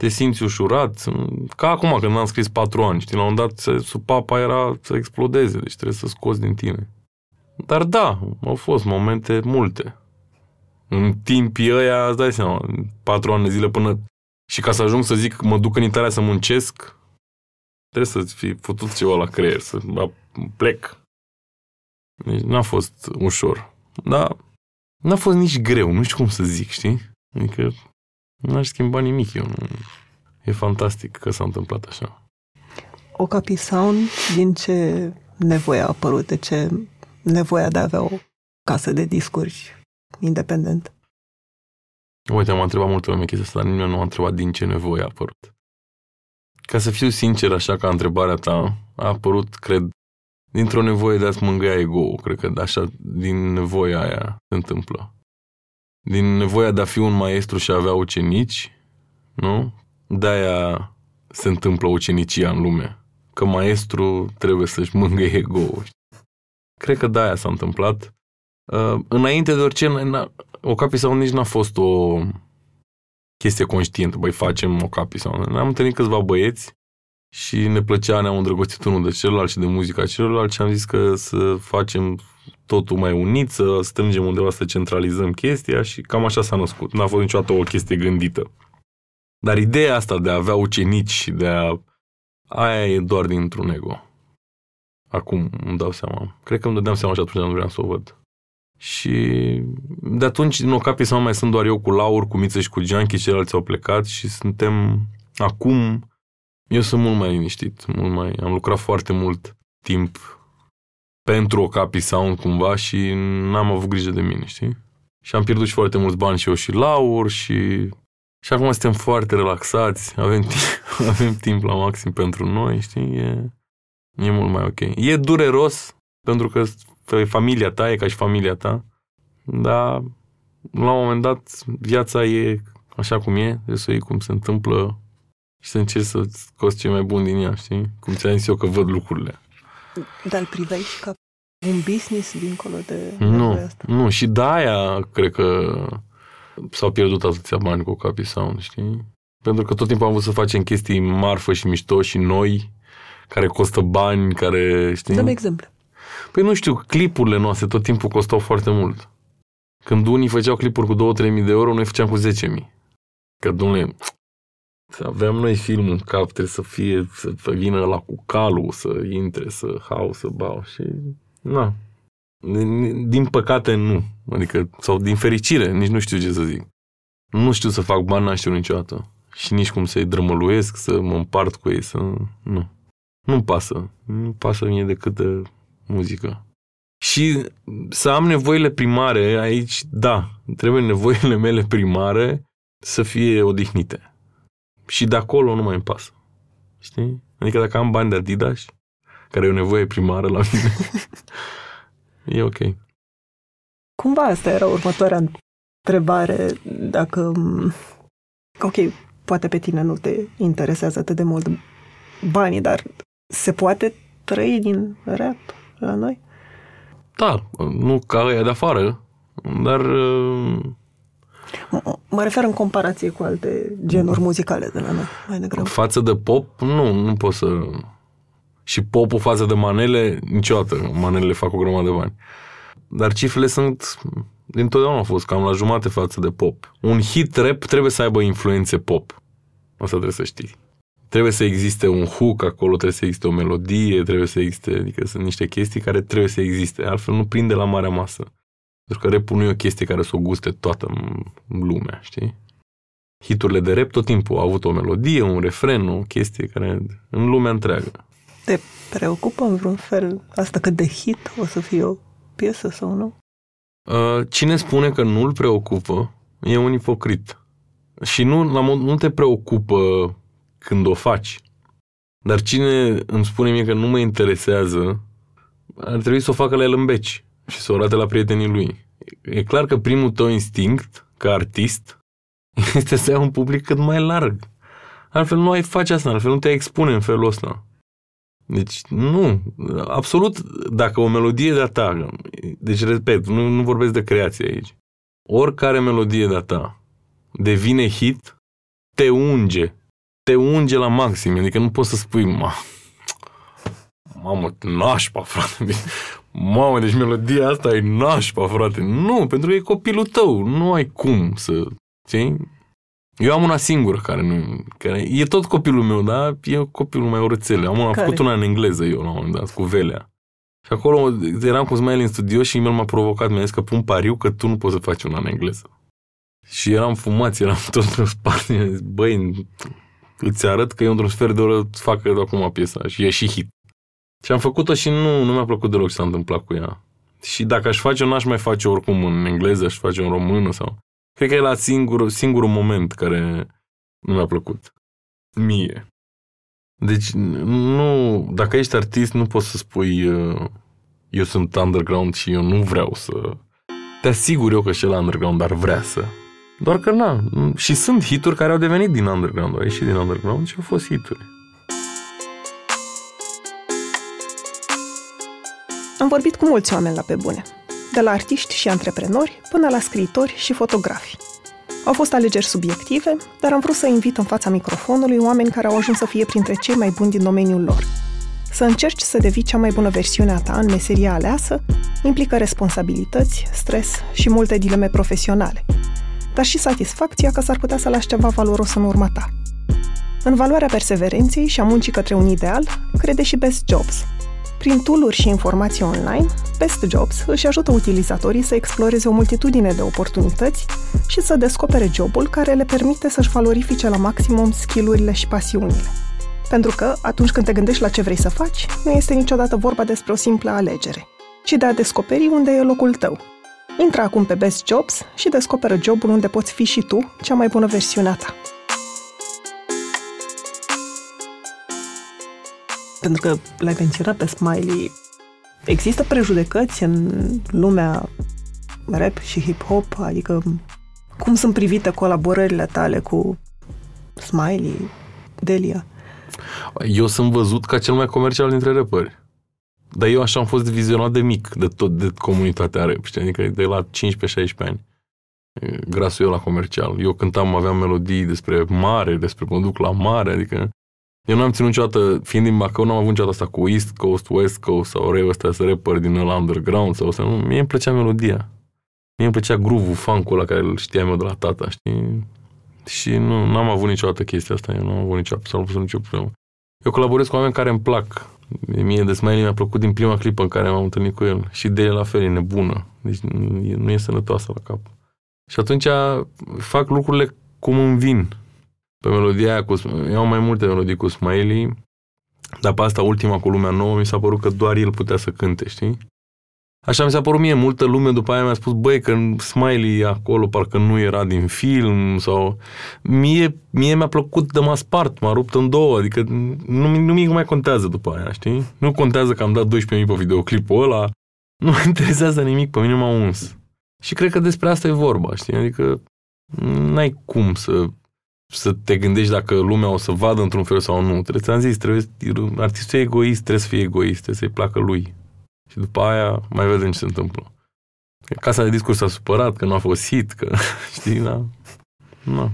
te simți ușurat, ca acum când am scris patru ani, știi? La un dat, supapa era să explodeze, deci trebuie să scoți din tine. Dar da, au fost momente multe. În timpii ăia, îți dai seama, patru ani de zile până... Și ca să ajung să zic, mă duc în Italia să muncesc, trebuie să-ți fi putut ceva la creier, să plec. Deci n-a fost ușor. Dar n-a fost nici greu, nu știu cum să zic, știi? Adică n-aș schimba nimic eu. E fantastic că s-a întâmplat așa. Ocapi Sound, din ce nevoia a apărut? De ce nevoia de a avea o casă de discuri independent? Uite, m-a întrebat multă lume chestia asta, dar nimeni nu m-a întrebat din ce nevoie a apărut. Ca să fiu sincer, așa, ca întrebarea ta, a apărut, cred, dintr-o nevoie de a-ți mângâia ego-ul. Cred că așa, din nevoia aia se întâmplă. din nevoia de a fi un maestru și a avea ucenici, nu? De-aia se întâmplă ucenicia în lume. Că maestru trebuie să-și mângâie ego-ul. Cred că de-aia s-a întâmplat. Înainte de orice, Ocapi Sound nici n-a fost o chestie conștientă. Băi, facem Ocapi Sound. Ne-am întâlnit câțiva băieți și ne plăcea, ne-am îndrăgostit unul de celălalt și de muzica celălalt și am zis că să facem totul mai unit, să strângem undeva, să centralizăm chestia și cam așa s-a născut. N-a fost niciodată o chestie gândită. Dar ideea asta de a avea ucenici și de a... Aia e doar dintr-un ego. Acum îmi dau seama. Cred că îmi dădeam seama și atunci nu vreau să o văd. Și de atunci, din Ocapi Sound mai sunt doar eu cu Laur, cu Miță și cu Gianchi, ceilalți au plecat și suntem acum... Eu sunt mult mai liniștit, mult mai... Am lucrat foarte mult timp pentru Ocapi Sound cumva și n-am avut grijă de mine, știi? Și am pierdut și foarte mulți bani și eu și Laur și... Și acum suntem foarte relaxați, avem timp, avem timp la maxim pentru noi, știi? E, e mult mai ok. E dureros, pentru că familia ta e ca și familia ta, dar la un moment dat viața e așa cum e, trebuie să o iei cum se întâmplă și să încerci să scoți ce mai bun din ea, știi? Cum ți-am zis eu că văd lucrurile. Dar îl priveai și ca un business dincolo de... Nu, de asta. Nu, și de-aia cred că s-au pierdut atâția bani cu Ocapi Sound, știi? Pentru că tot timpul am vrut să facem chestii marfă și mișto și noi, care costă bani, care, știi? Dă-mi exemplu. Păi nu știu, clipurile noastre tot timpul costau foarte mult. Când unii făceau clipuri cu două-trei mii de euro, noi făceam cu zece mii. Că, dom'le, aveam noi filmul în cap, trebuie să fie, să vină ăla cu calul, să intre, să hau, să bau și... Na. Din, din păcate nu, adică, sau din fericire, nici nu știu ce să zic. Nu știu să fac bani, n-am știut niciodată. Și nici cum să-i drămăluiesc, să mă împart cu ei, să... Nu. Nu-mi pasă. Nu-mi pasă mie decât de muzică. Și să am nevoile primare aici, da, trebuie nevoile mele primare să fie odihnite. Și de acolo nu mai îmi pasă. Știi? Adică dacă am bani de Adidas, care e o nevoie primară la mine... E ok. Cumva asta era următoarea întrebare, dacă... Ok, poate pe tine nu te interesează atât de mult banii, dar se poate trăi din rap la noi? Da, nu ca aia de afară, dar... M- mă refer în comparație cu alte genuri muzicale de la noi, mai degrabă. Față de pop, nu, nu pot să... Și popul față de manele, niciodată. Manelele fac o grămadă de bani. Dar cifrele sunt, dintotdeauna au fost cam la jumate față de pop. Un hit rap trebuie să aibă influențe pop. Asta trebuie să știi. Trebuie să existe un hook acolo, trebuie să existe o melodie, trebuie să existe, adică sunt niște chestii care trebuie să existe. Altfel nu prinde la marea masă. Pentru că rap-ul nu e o chestie care să o guste toată lumea, știi? Hiturile de rap tot timpul au avut o melodie, un refren, o chestie care în lumea întreagă. Te preocupă în vreun fel asta că de hit o să fie o piesă sau nu? Cine spune că nu-l preocupă e un ipocrit. Și nu, la mod, nu te preocupă când o faci. Dar cine îmi spune mie că nu mă interesează, ar trebui să o facă la el în beci și să o arate la prietenii lui. E clar că primul tău instinct, ca artist, este să ai un public cât mai larg. Altfel nu ai face asta, altfel nu te expune în felul ăsta. Deci, nu, absolut, dacă o melodie de-a ta, deci, repet, nu, nu vorbesc de creație aici, oricare melodie de-a ta devine hit, te unge, te unge la maxim, adică nu poți să spui, ma, mamă, nașpa, frate, mamă, deci melodia asta e nașpa, frate, nu, pentru că e copilul tău, nu ai cum să, știi? Eu am una singură care nu... Care e tot copilul meu, dar e copilul mai orățele. Am, am făcut una în engleză eu, la un moment dat, cu Velea. Și acolo eram cu Smiley în studio și el m-a provocat, mi-a zis că pun pariu că tu nu poți să faci una în engleză. Și eram fumați, eram tot în spate. Mi-a zis, băi, îți arăt că eu într-un sfert de oră fac acum piesa și e și hit. Și am făcut-o și nu, nu mi-a plăcut deloc ce s-a întâmplat cu ea. Și dacă aș face-o, n-aș mai face oricum în engleză, aș face în română sau... Cred că e la singur, singurul moment care nu mi-a plăcut. Mie. Deci, nu, dacă ești artist, nu poți să spui eu sunt underground și eu nu vreau să Te asigur eu că și el underground, dar vrea să. Doar că na, și sunt hituri care au devenit din underground, au ieșit din underground și au fost hituri. Am vorbit cu mulți oameni la Pe Bune, de la artiști și antreprenori până la scriitori și fotografi. Au fost alegeri subiective, dar am vrut să invit în fața microfonului oameni care au ajuns să fie printre cei mai buni din domeniul lor. Să încerci să devii cea mai bună versiune a ta în meseria aleasă implică responsabilități, stres și multe dileme profesionale, dar și satisfacția că s-ar putea să lași ceva valoros în urma ta. În valoarea perseverenței și a muncii către un ideal, crede și Best Jobs. Prin tool-uri și informații online, Best Jobs își ajută utilizatorii să exploreze o multitudine de oportunități și să descopere jobul care le permite să-și valorifice la maximum skill-urile și pasiunile. Pentru că, atunci când te gândești la ce vrei să faci, nu este niciodată vorba despre o simplă alegere, ci de a descoperi unde e locul tău. Intră acum pe Best Jobs și descoperă jobul unde poți fi și tu cea mai bună versiune a ta. Pentru că l-ai menționat pe Smiley, există prejudecăți în lumea rap și hip-hop? Adică, cum sunt privite colaborările tale cu Smiley, Delia? Eu sunt văzut ca cel mai comercial dintre rapări. Dar eu așa am fost vizionat de mic, de tot, de comunitatea rap, știi? Adică de la cincisprezece șaisprezece ani. Grasul eu la comercial. Eu cântam, aveam melodii despre mare, despre mă duc la mare, adică eu n-am ținut niciodată, fiind din Bacău, n-am avut niciodată asta cu East Coast, West Coast sau rei ăsta să rapper din ăla underground sau să nu. Mie îmi plăcea melodia. Mie îmi plăcea groove-ul, funk-ul ăla care îl știam eu de la tata, știi? Și nu, n-am avut niciodată chestia asta, eu n-am avut niciodată, s-a luptat nicio problemă. Eu colaborez cu oameni care îmi plac. Mie de Smiley mi-a plăcut din prima clipă în care m-am întâlnit cu el. Și de el la fel, e nebună. Deci nu e sănătoasă la cap. Și atunci fac lucrurile cum îmi vin. Pe melodia aia, cu, eu am mai multe melodii cu Smiley, dar pe asta ultima cu Lumea Nouă mi s-a părut că doar el putea să cânte, știi? Așa mi s-a părut mie, multă lume după aia mi-a spus, băi, că Smiley acolo parcă nu era din film sau... Mie, mie mi-a plăcut de m-a spart, m-a rupt în două, adică nu, nimic nu mai contează după aia, știi? Nu contează că am dat douăsprezece mii pe videoclipul ăla, nu mă interesează nimic, pe mine m-a uns. Și cred că despre asta e vorba, știi? Adică n-ai cum să... să te gândești dacă lumea o să vadă într-un fel sau nu. Ți-am zis, trebuie, artistul e egoist, trebuie să fie egoist, trebuie să-i placă lui. Și după aia mai vedem ce se întâmplă. Casa de discurs s-a supărat că nu a fost hit, că știi, da? Nu.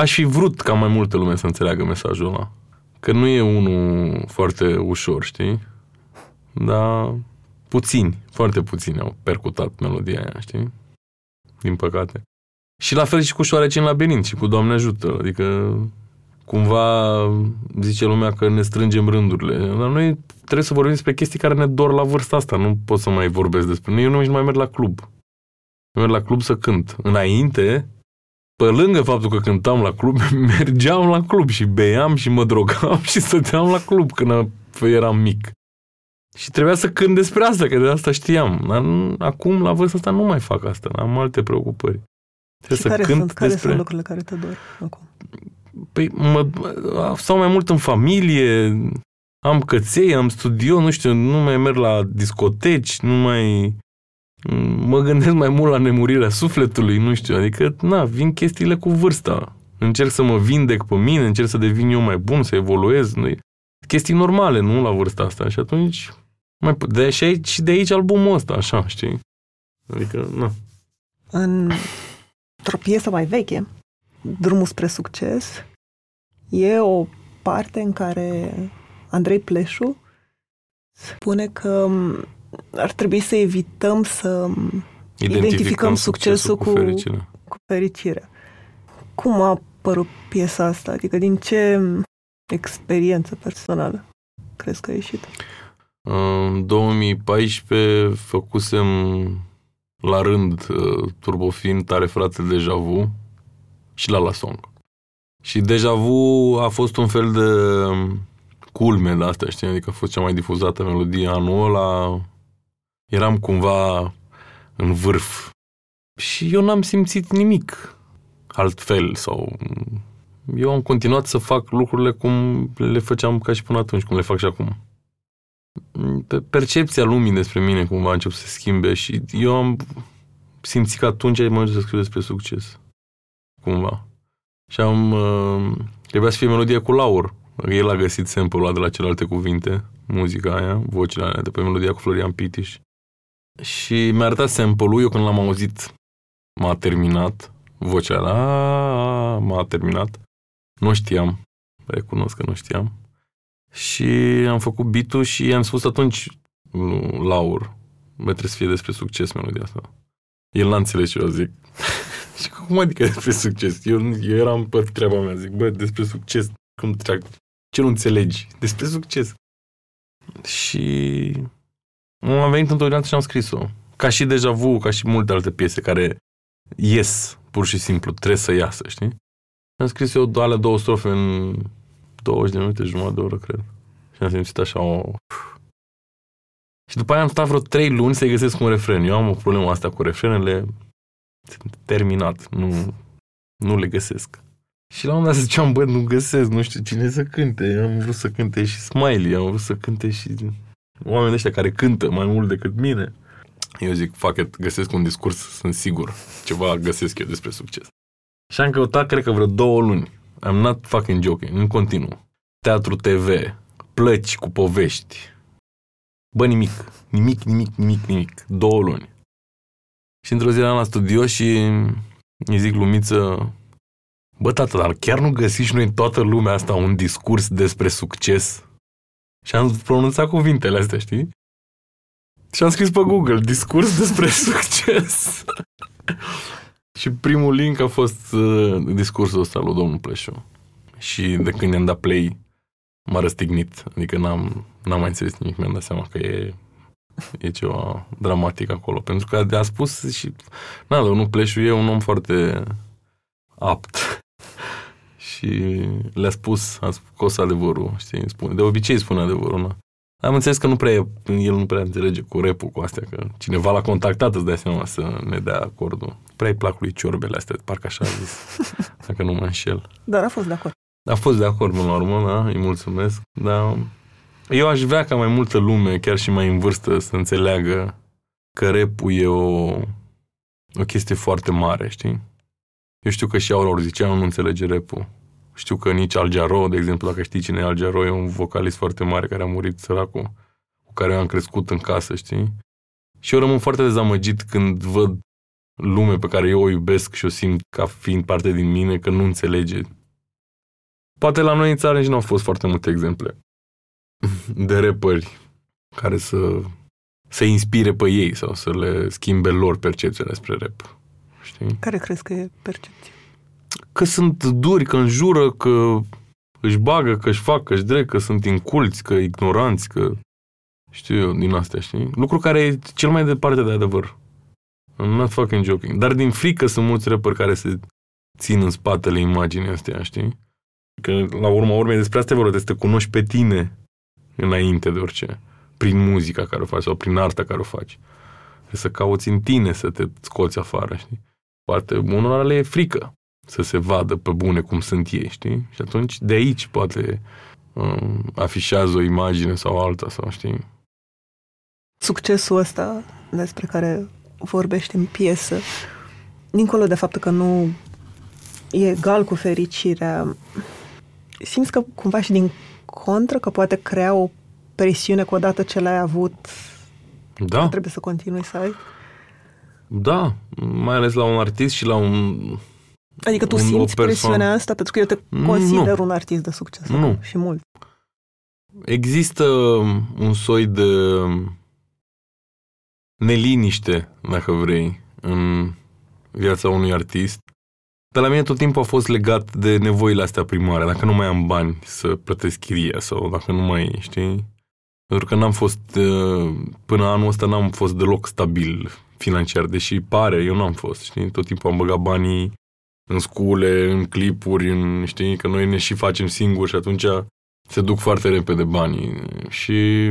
Aș fi vrut ca mai multă lume să înțeleagă mesajul ăla. Că nu e unul foarte ușor, știi? Dar puțini, foarte puțini au percutat melodia aia, știi? Din păcate. Și la fel și cu Șoareci în labirint și cu Doamne ajută, adică cumva zice lumea că ne strângem rândurile, dar noi trebuie să vorbim despre chestii care ne dor la vârsta asta, nu pot să mai vorbesc despre noi, eu nu mai merg la club, eu merg la club să cânt. Înainte, pe lângă faptul că cântam la club, mergeam la club și beam și mă drogam și stăteam la club când eram mic. Și trebuia să cânt despre asta, că de asta știam, dar acum la vârsta asta nu mai fac asta, am alte preocupări. Și să care, cânt sunt, care despre... sunt lucrurile care te dor acum? Păi, mă, stau mai mult în familie, am căței, am studio, nu știu, nu mai merg la discoteci, nu mai... Mă gândesc mai mult la nemurirea sufletului, nu știu, adică, na, vin chestiile cu vârsta. Încerc să mă vindec pe mine, încerc să devin eu mai bun, să evoluez. Chestii normale, nu la vârsta asta. Și atunci, mai de aici, și de aici albumul ăsta, așa, știi? Adică, na. În... într-o piesă mai veche, Drumul spre succes, e o parte în care Andrei Pleșu spune că ar trebui să evităm să identificăm, identificăm succesul, succesul cu, cu fericirea. Cum a apărut piesa asta? Adică din ce experiență personală crezi că a ieșit? În două mii paisprezece făcusem la rând uh, Turbofin, Tare Frate, Deja Vu și La La Song. Și Deja Vu a fost un fel de culme de astea, știi? Adică a fost cea mai difuzată melodie anul ăla. Eram cumva în vârf. Și eu n-am simțit nimic altfel sau... Eu am continuat să fac lucrurile cum le făceam ca și până atunci, cum le fac și acum. Percepția lumii despre mine cumva a început să se schimbe și eu am simțit că atunci e momentul să scriu despre succes. Cumva. Și am... Uh, trebuia să fie melodie cu Laur. El a găsit sample-ul ăla de la celelalte cuvinte, muzica aia, vocile alea, de pe melodia cu Florian Pitiș. Și mi-a arătat sample-ul, eu când l-am auzit, m-a terminat. Vocea aia, m-a terminat. Nu știam. Recunosc că nu știam. Și am făcut beat-ul și i-am spus atunci, Laur, bă, trebuie să fie despre succes melodia asta. El n-a înțeles ce eu zic. Și cum adică despre succes? Eu, eu eram pe treaba mea, zic, bă, despre succes, cum treac, ce nu înțelegi? Despre succes. Și am venit într-o dată și am scris-o. Ca și Deja Vu, ca și multe alte piese care ies, pur și simplu, trebuie să iasă, știi? Am scris eu alea două strofe în douăzeci de minute, jumătate de oră, cred. Și am simțit așa o... Și după aia am stat vreo trei luni să-i găsesc un refren. Eu am o problemă asta cu refrenele. Sunt terminat. Nu, nu le găsesc. Și la un moment dat ziceam, bă, nu găsesc, nu știu cine să cânte. Am vrut să cânte și Smiley, am vrut să cânte și oamenii ăștia care cântă mai mult decât mine. Eu zic, fuck it, găsesc un discurs, sunt sigur. Ceva găsesc eu despre succes. Și am căutat, cred că vreo două luni. I'm not fucking joking, în continuu. Teatru T V, plăci cu povești. Bă, nimic. Nimic, nimic, nimic, nimic. Două luni. Și într-o zi eram la studio și îi zic Lumiță, bă, tată, dar chiar nu găsiți noi toată lumea asta un discurs despre succes? Și am pronunțat cuvintele astea, știi? Și am scris pe Google, discurs despre succes. Și primul link a fost uh, discursul ăsta lui domnul Pleșu. Și de când i-am dat play, m-a răstignit. Adică n-am, n-am mai înțeles nimic, mi-am dat seama că e... E ceva dramatic acolo. Pentru că de-a spus și... Na, domnul Pleșu e un om foarte apt. Și le-a spus, a scos adevărul, știi? Spune. De obicei spune adevărul, na. Am înțeles că nu prea e, el nu prea înțelege cu rap-ul, cu astea, că cineva l-a contactat, îți dai seama, să ne dea acordul. Prea-i plac lui ciorbele astea, parcă așa a zis, dacă nu mă înșel. Dar a fost de acord. A fost de acord, până la urmă, da? Îi mulțumesc, dar... Eu aș vrea ca mai multă lume, chiar și mai în vârstă, să înțeleagă că rap-ul e o, o chestie foarte mare, știi? Eu știu că și Aura Urziceanu nu înțelege rap-ul. Știu că nici Al Jarreau, de exemplu, dacă știi cine e Al Jarreau, e un vocalist foarte mare care a murit, săracul, cu care eu am crescut în casă, știi? Și eu rămân foarte dezamăgit când văd lume pe care eu o iubesc și o simt ca fiind parte din mine, că nu înțelege. Poate la noi în țară nici nu au fost foarte multe exemple de rapperi care să se inspire pe ei sau să le schimbe lor percepția despre rap. Știi? Care crezi că e percepția? Că sunt duri, că înjură, că își bagă, că își fac, că își drec, că sunt inculți, că ignoranți, că știu eu, din astea, știi? Lucru care e cel mai departe de adevăr. I'm not fucking joking. Dar din frică sunt mulți rapperi care se țin în spatele imaginii astea, știi? Că la urma urmei despre asta e vorba, trebuie să te cunoști pe tine înainte de orice, prin muzica care o faci sau prin arta care o faci. Trebuie să cauți în tine să te scoți afară, știi? Poate unora le e frică să se vadă pe bune cum sunt ei, știi? Și atunci de aici poate um, afișează o imagine sau alta, sau știi? Succesul ăsta despre care vorbești în piesă, dincolo de faptul că nu e egal cu fericirea, simți că cumva și din contră, că poate crea o presiune că odată ce l-ai avut, da, că trebuie să continui să ai? Da, mai ales la un artist și la un... Adică tu un, simți presiunea asta? Pentru că eu te consider nu. un artist de succes. Nu. Și mult. Există un soi de neliniște, dacă vrei, în viața unui artist. Dar la mine tot timpul a fost legat de nevoile astea primare. Dacă nu mai am bani să plătesc chiria sau dacă nu mai, știi? Pentru că n-am fost, până anul ăsta n-am fost deloc stabil financiar, deși pare, eu n-am fost, știi? Tot timpul am băgat banii în scule, în clipuri, în, știi? Că noi ne și facem singuri și atunci se duc foarte repede banii. Și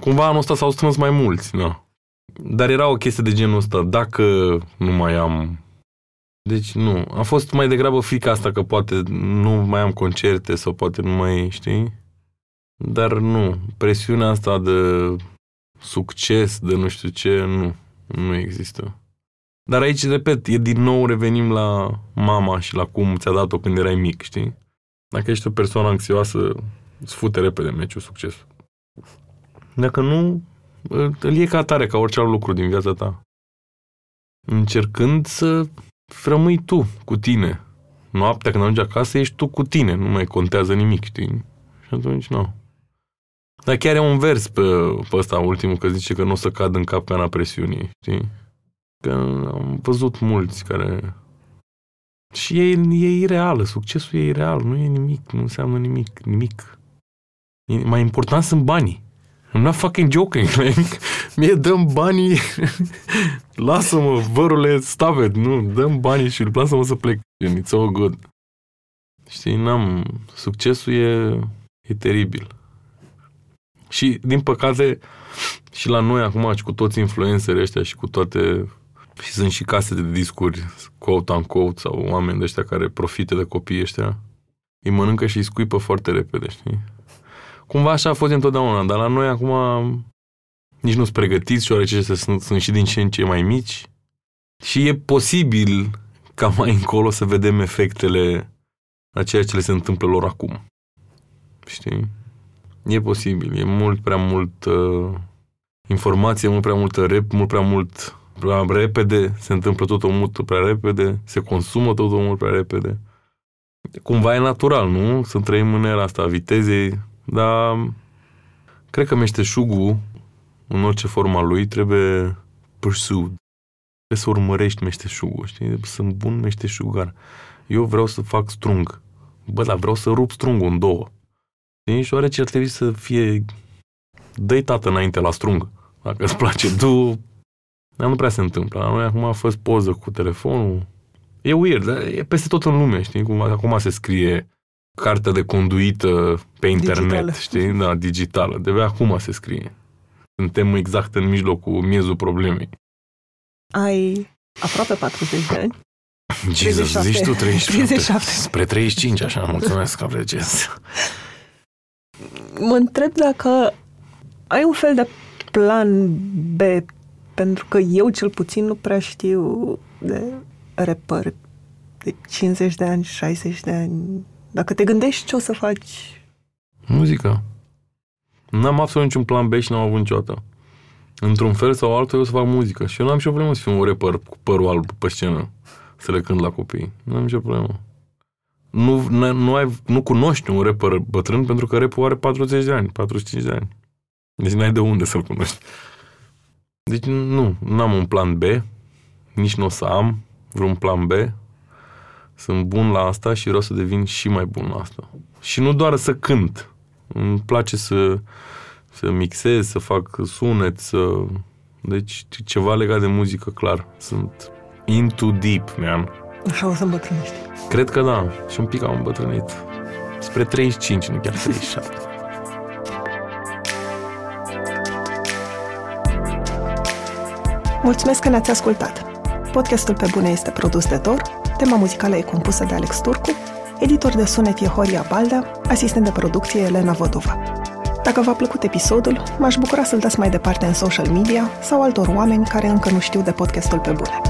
cumva anul ăsta s-au strâns mai mulți, na. Dar era o chestie de genul ăsta, dacă nu mai am... Deci nu, a fost mai degrabă frica asta că poate nu mai am concerte sau poate nu mai, știi? Dar nu, presiunea asta de succes, de nu știu ce, nu, nu există. Dar aici, repet, e din nou revenim la mama și la cum ți-a dat-o când erai mic, știi? Dacă ești o persoană anxioasă, îți fute repede meciul succes. Dacă nu, îl iei ca tare, ca orice alt lucru din viața ta. Încercând să rămâi tu cu tine. Noaptea când ajungi acasă, ești tu cu tine. Nu mai contează nimic, știi? Și atunci, nu. Dar chiar e un vers pe, pe ăsta ultimul, că zice că nu o să cad în capcana presiunii, știi? Că am văzut mulți care... Și e, e ireală, succesul e ireal, nu e nimic, nu înseamnă nimic, nimic. E, mai important sunt banii. I'm not fucking joking, like, mie dăm banii, lasă-mă, vărule, stop it, nu, dăm banii și lasă-mă să plec. It's so good. Știi, n-am, succesul e, e teribil. Și, din păcate, și la noi acum, și cu toți influencerii ăștia și cu toate... Și sunt și case de discuri, quote-unquote, sau oameni de ăștia care profită de copiii ăștia. Îi mănâncă și îi scuipă foarte repede, știi? Cumva așa a fost întotdeauna, dar la noi acum nici nu-s pregătiți și oarece sunt, sunt și din ce în ce mai mici. Și e posibil ca mai încolo să vedem efectele a ceea ce le se întâmplă lor acum. Știi? E posibil. E mult prea mult uh, informație, mult prea multă rep, mult prea mult... prea repede, se întâmplă totul mult prea repede, se consumă totul mult prea repede. Cumva e natural, nu? Să trăim în era asta a vitezei, dar cred că meșteșugul, în orice forma lui, trebuie pursued. Trebuie să urmărești meșteșugul, știi? Sunt bun meșteșugar. Eu vreau să fac strung. Bă, dar vreau să rup strungul în două. Știi? Și oarece ar trebui să fie... Dă-i tată înainte la strung. Dacă îți place, du... Dar nu prea se întâmplă. La noi acum a fost poză cu telefonul. E weird, dar e peste tot în lume, știi? Cum, acum se scrie cartea de conduită pe internet, digitală. Știi? Da, digitală. De acum se scrie. Suntem exact în mijlocul, miezul problemei. Ai aproape patruzeci de ani. Jesus, treizeci și șapte. Zici tu treizeci și șapte. Spre treizeci și cinci, așa, mulțumesc că apreciez. Mă întreb dacă ai un fel de plan B, pentru că eu, cel puțin, nu prea știu de repări de cincizeci de ani, șaizeci de ani. Dacă te gândești ce o să faci? Muzica. N-am absolut niciun plan B și n-am avut niciodată. Într-un fel sau altul, eu o să fac muzică. Și eu n-am nicio problemă să fiu un rapper cu părul alb pe scenă, să le cânt la copii. N-am nicio problemă. Nu, nu, ai, nu cunoști un rapper bătrân pentru că rapul are patruzeci de ani, patruzeci și cinci de ani. Deci n-ai de unde să-l cunoști. Deci nu, n-am un plan B, nici nu o să am vreun plan B. Sunt bun la asta și vreau să devin și mai bun la asta. Și nu doar să cânt. Îmi place să, să mixez, să fac sunet, să... Deci ceva legat de muzică, clar. Sunt into deep, man. Așa o să îmbătrânești. Cred că da. Și un pic am îmbătrânit. Spre treizeci și cinci, nu chiar treizeci și șapte. Mulțumesc că ne-ați ascultat! Podcastul Pe Bune este produs de Torc, tema muzicală e compusă de Alex Turcu, editor de sunet Yehoria Baldea, asistent de producție Elena Văduva. Dacă v-a plăcut episodul, m-aș bucura să-l dați mai departe în social media sau altor oameni care încă nu știu de podcastul Pe Bune.